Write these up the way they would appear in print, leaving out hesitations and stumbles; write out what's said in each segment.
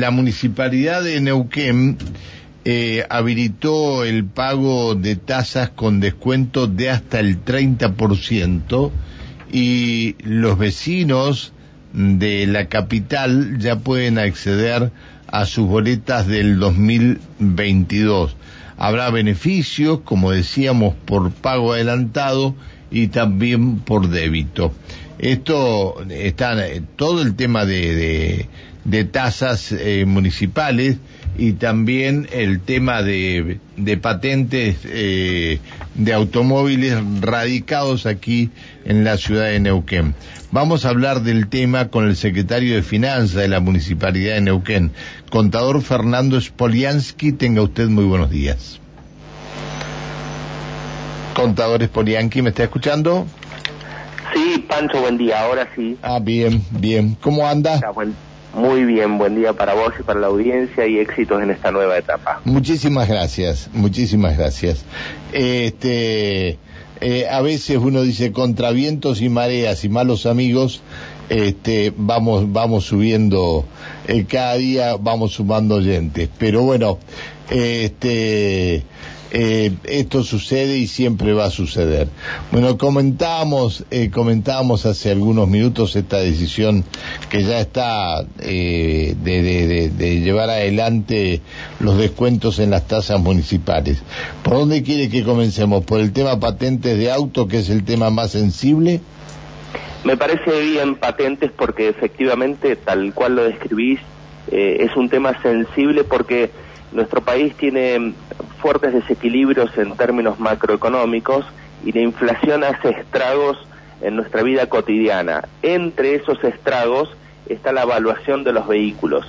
la municipalidad de Neuquén habilitó el pago de tasas con descuento de hasta el 30%, y los vecinos de la capital ya pueden acceder a sus boletas del 2022. Habrá beneficios, como decíamos, por pago adelantado y también por débito. Esto está todo el tema de tasas municipales, y también el tema de patentes de automóviles radicados aquí en la ciudad de Neuquén. Vamos a hablar del tema con el secretario de Finanzas de la Municipalidad de Neuquén, contador Fernando Spoliansky. Tenga usted muy buenos días. Contador Spoliansky, ¿me está escuchando? Sí, Pancho, buen día, ahora sí. Ah, bien, bien. ¿Cómo anda? Está bueno. Muy bien, buen día para vos y para la audiencia, y éxitos en esta nueva etapa. Muchísimas gracias, muchísimas gracias. A veces uno dice, contra vientos y mareas y malos amigos, vamos subiendo, cada día vamos sumando oyentes. Pero bueno, esto sucede y siempre va a suceder. Bueno, comentábamos hace algunos minutos esta decisión que ya está de llevar adelante los descuentos en las tasas municipales. ¿Por dónde quiere que comencemos? ¿Por el tema patentes de auto, que es el tema más sensible? Me parece bien patentes, porque efectivamente, tal cual lo describís, es un tema sensible porque nuestro país tiene fuertes desequilibrios en términos macroeconómicos y la inflación hace estragos en nuestra vida cotidiana. Entre esos estragos está la evaluación de los vehículos.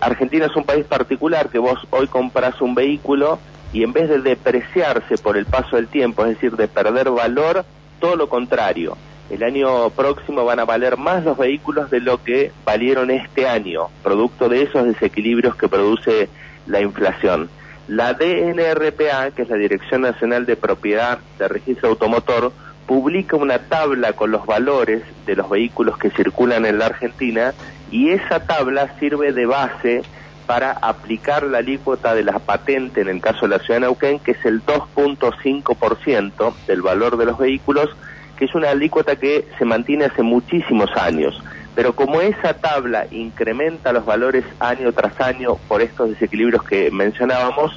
Argentina es un país particular, que vos hoy compras un vehículo y en vez de depreciarse por el paso del tiempo, es decir, de perder valor, todo lo contrario. El año próximo van a valer más los vehículos de lo que valieron este año, producto de esos desequilibrios que produce la inflación. La DNRPA, que es la Dirección Nacional de Propiedad de Registro Automotor, publica una tabla con los valores de los vehículos que circulan en la Argentina, y esa tabla sirve de base para aplicar la alícuota de la patente, en el caso de la ciudad de Neuquén, que es el 2.5% del valor de los vehículos, que es una alícuota que se mantiene hace muchísimos años. Pero como esa tabla incrementa los valores año tras año por estos desequilibrios que mencionábamos,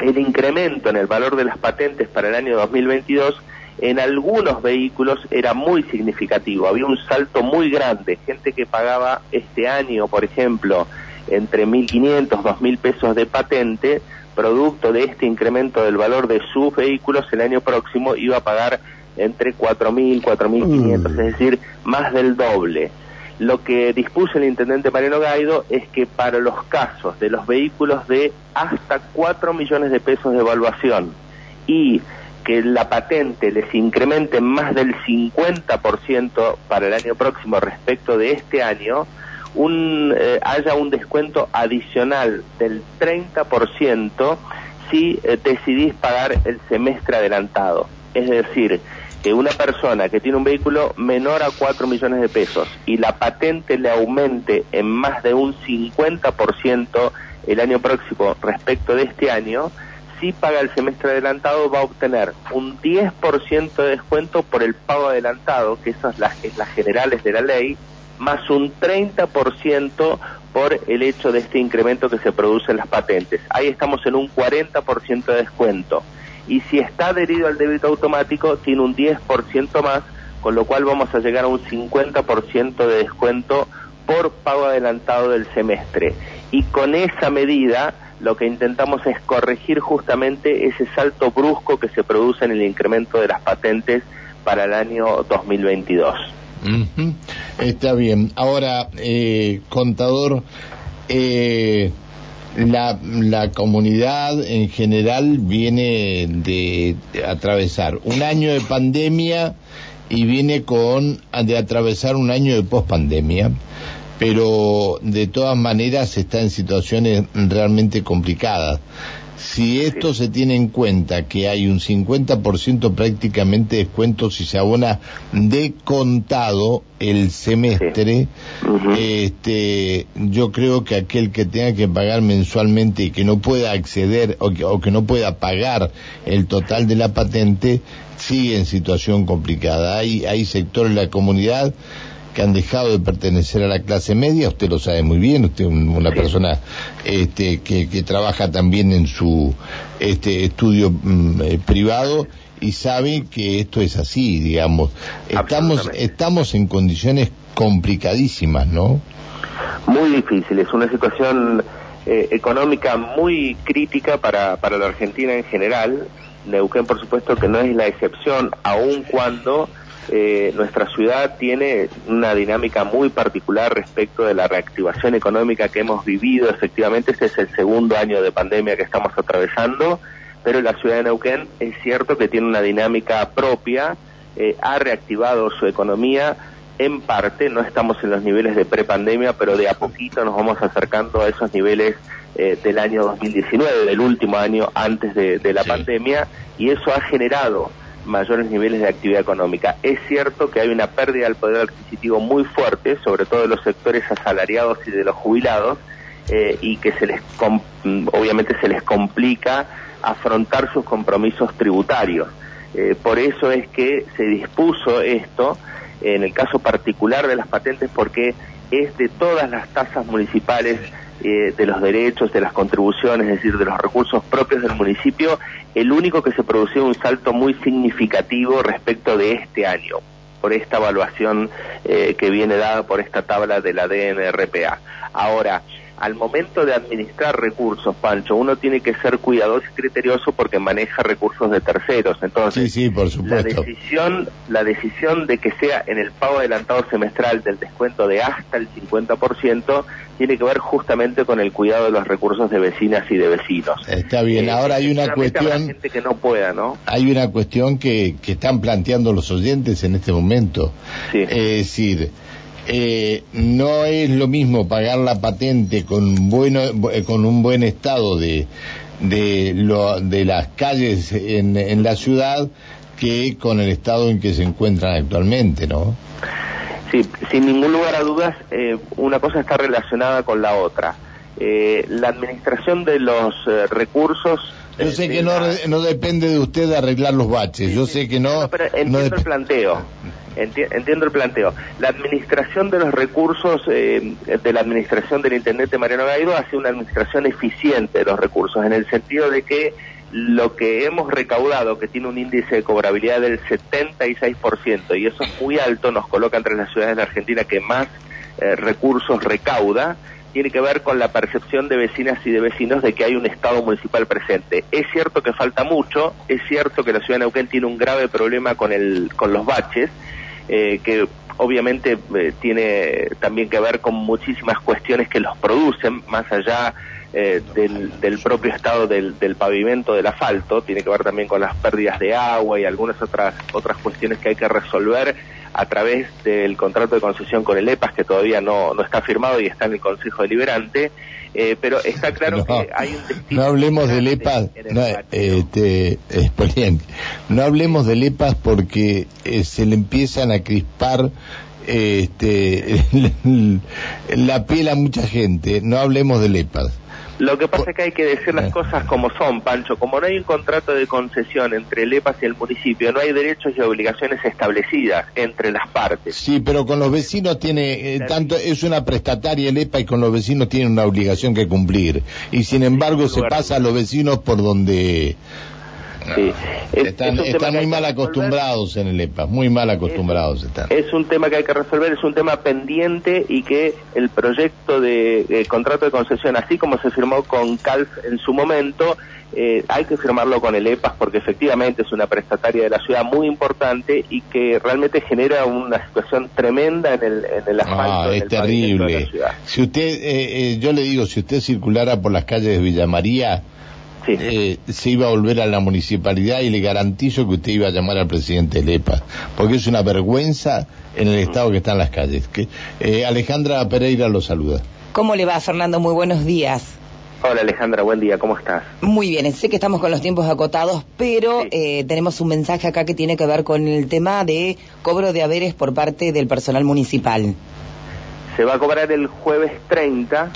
el incremento en el valor de las patentes para el año 2022 en algunos vehículos era muy significativo. Había un salto muy grande. Gente que pagaba este año, por ejemplo, entre 1.500, 2.000 pesos de patente, producto de este incremento del valor de sus vehículos, el año próximo iba a pagar entre 4.000, 4.500, es decir, más del doble. Lo que dispuso el intendente Mariano Gaido es que para los casos de los vehículos de hasta 4 millones de pesos de evaluación, y que la patente les incremente más del 50% para el año próximo respecto de este año, haya un descuento adicional del 30% si decidís pagar el semestre adelantado. Es decir, que una persona que tiene un vehículo menor a 4 millones de pesos y la patente le aumente en más de un 50% el año próximo respecto de este año, si paga el semestre adelantado va a obtener un 10% de descuento por el pago adelantado, que esas son las generales de la ley, más un 30% por el hecho de este incremento que se produce en las patentes. Ahí estamos en un 40% de descuento. Y si está adherido al débito automático, tiene un 10% más, con lo cual vamos a llegar a un 50% de descuento por pago adelantado del semestre. Y con esa medida, lo que intentamos es corregir justamente ese salto brusco que se produce en el incremento de las patentes para el año 2022. Uh-huh. Está bien. Ahora, contador, La comunidad en general viene de atravesar un año de pandemia y viene de atravesar un año de pospandemia. pero de todas maneras está en situaciones realmente complicadas. Si esto se tiene en cuenta, que hay un 50% prácticamente de descuento si se abona de contado el semestre, yo creo que aquel que tenga que pagar mensualmente y que no pueda acceder o que no pueda pagar el total de la patente, sigue en situación complicada. Hay sectores de la comunidad que han dejado de pertenecer a la clase media, usted lo sabe muy bien, usted es una persona que trabaja también en su estudio privado y sabe que esto es así, digamos. Estamos en condiciones complicadísimas, ¿no? Muy difícil, es una situación económica muy crítica para la Argentina en general. Neuquén, por supuesto, que no es la excepción, aun cuando nuestra ciudad tiene una dinámica muy particular respecto de la reactivación económica que hemos vivido. Efectivamente, este es el segundo año de pandemia que estamos atravesando, pero la ciudad de Neuquén es cierto que tiene una dinámica propia, ha reactivado su economía en parte. No estamos en los niveles de prepandemia, pero de a poquito nos vamos acercando a esos niveles del año 2019, del último año antes de la pandemia, y eso ha generado mayores niveles de actividad económica. Es cierto que hay una pérdida del poder adquisitivo muy fuerte, sobre todo de los sectores asalariados y de los jubilados, y que obviamente se les complica afrontar sus compromisos tributarios. Por eso es que se dispuso esto, en el caso particular de las patentes, porque es de todas las tasas municipales, de los derechos, de las contribuciones, es decir, de los recursos propios del municipio, el único que se produció un salto muy significativo respecto de este año, por esta evaluación que viene dada por esta tabla de la DNRPA. Ahora, al momento de administrar recursos, Pancho, uno tiene que ser cuidadoso y criterioso porque maneja recursos de terceros. Entonces, por supuesto, la decisión de que sea en el pago adelantado semestral del descuento de hasta el 50% tiene que ver justamente con el cuidado de los recursos de vecinas y de vecinos. Está bien. Ahora hay una cuestión, a la gente que no pueda, ¿no? Hay una cuestión que están planteando los oyentes en este momento. Sí. Es decir, no es lo mismo pagar la patente con un buen estado de las calles en la ciudad que con el estado en que se encuentran actualmente, ¿no? Sí, sin ningún lugar a dudas, una cosa está relacionada con la otra. La administración de los recursos. Yo sé que no depende de usted de arreglar los baches, yo sé que no. Pero entiendo el planteo. Entiendo el planteo. La administración de los recursos, de la administración del intendente Mariano Gaido, ha sido una administración eficiente de los recursos, en el sentido de que lo que hemos recaudado, que tiene un índice de cobrabilidad del 76%, y eso es muy alto, nos coloca entre las ciudades de la Argentina que más recursos recauda, tiene que ver con la percepción de vecinas y de vecinos de que hay un Estado municipal presente. Es cierto que falta mucho, es cierto que la ciudad de Neuquén tiene un grave problema con los baches, que obviamente tiene también que ver con muchísimas cuestiones que los producen, más allá del propio estado del pavimento, del asfalto. Tiene que ver también con las pérdidas de agua y algunas otras cuestiones que hay que resolver a través del contrato de concesión con el EPAS, que todavía no está firmado y está en el Consejo Deliberante, pero está claro que hay un destino. No hablemos del EPAS, no hablemos del EPAS porque se le empiezan a crispar la piel a mucha gente. No hablemos del EPAS. Lo que pasa es que hay que decir las cosas como son, Pancho. Como no hay un contrato de concesión entre el EPAS y el municipio, no hay derechos y obligaciones establecidas entre las partes. Sí, pero con los vecinos tiene, tanto es una prestataria el EPAS y con los vecinos tiene una obligación que cumplir. Y sin embargo se pasa a los vecinos por donde... Sí. Están muy mal acostumbrados en el EPAS, muy mal acostumbrados están. Es un tema que hay que resolver, es un tema pendiente, y que el proyecto de contrato de concesión, así como se firmó con Calf en su momento, hay que firmarlo con el EPAS, porque efectivamente es una prestataria de la ciudad muy importante y que realmente genera una situación tremenda en el asfalto. Es terrible. De la ciudad. Si usted, yo le digo, si usted circulara por las calles de Villa María, sí. Se iba a volver a la municipalidad y le garantizo que usted iba a llamar al presidente del EPAS, porque es una vergüenza en el estado que están las calles. Alejandra Pereira lo saluda. ¿Cómo le va, Fernando? Muy buenos días. Hola, Alejandra, buen día, ¿cómo estás? Muy bien, sé que estamos con los tiempos acotados, pero sí. Tenemos un mensaje acá que tiene que ver con el tema de cobro de haberes por parte del personal municipal. Se va a cobrar el jueves 30,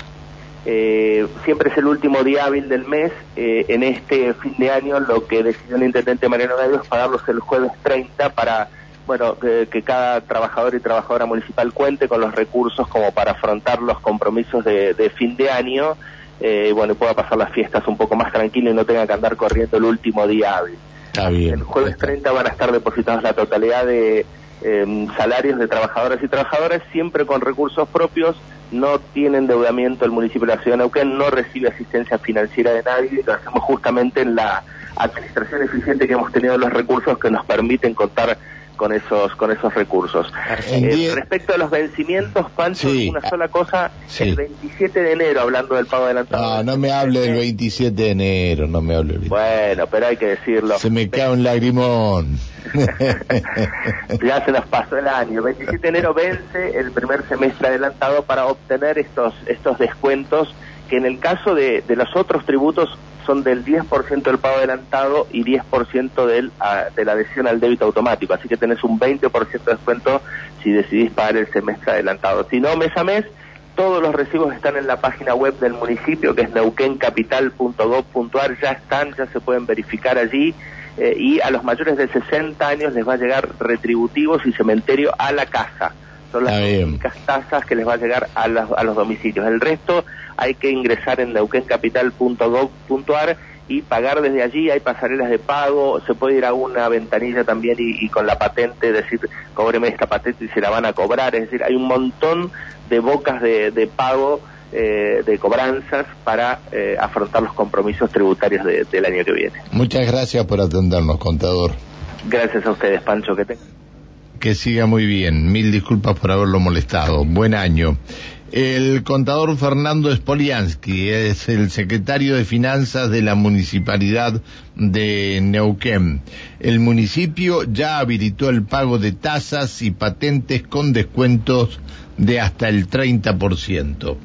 siempre es el último día hábil del mes. En este fin de año lo que decidió el intendente Mariano Gaido es pagarlos el jueves 30 para... Bueno, que cada trabajador y trabajadora municipal cuente con los recursos como para afrontar los compromisos de fin de año, y pueda pasar las fiestas un poco más tranquilo y no tenga que andar corriendo el último día hábil. Está bien. El jueves 30 van a estar depositados la totalidad de salarios de trabajadores y trabajadoras, siempre con recursos propios. No tiene endeudamiento el municipio de la ciudad de Neuquén, no recibe asistencia financiera de nadie, lo hacemos justamente en la administración eficiente que hemos tenido, los recursos que nos permiten contar con esos recursos. Respecto a los vencimientos, Pancho, sí, una sola cosa, sí. El 27 de enero, hablando del pago adelantado. No me hable del 27 de enero, no me hable. Bueno, pero hay que decirlo. Se me cae un lagrimón. Ya se nos pasó el año. 27 de enero vence el primer semestre adelantado para obtener estos descuentos, que en el caso de los otros tributos son del 10% del pago adelantado y 10% de la adhesión al débito automático. Así que tenés un 20% de descuento si decidís pagar el semestre adelantado. Si no, mes a mes, todos los recibos están en la página web del municipio, que es neuquencapital.gov.ar. Ya están, ya se pueden verificar allí. Y a los mayores de 60 años les va a llegar retributivos y cementerio a la casa. Son las únicas tasas que les va a llegar a los domicilios. El resto hay que ingresar en neuquencapital.gov.ar y pagar desde allí. Hay pasarelas de pago, se puede ir a una ventanilla también y con la patente decir, cóbreme esta patente y se la van a cobrar. Es decir, hay un montón de bocas de pago, de cobranzas para afrontar los compromisos tributarios del año que viene. Muchas gracias por atendernos, contador. Gracias a ustedes, Pancho. Que siga muy bien. Mil disculpas por haberlo molestado. Buen año. El contador Fernando Spoliansky es el secretario de Finanzas de la Municipalidad de Neuquén. El municipio ya habilitó el pago de tasas y patentes con descuentos de hasta el 30%.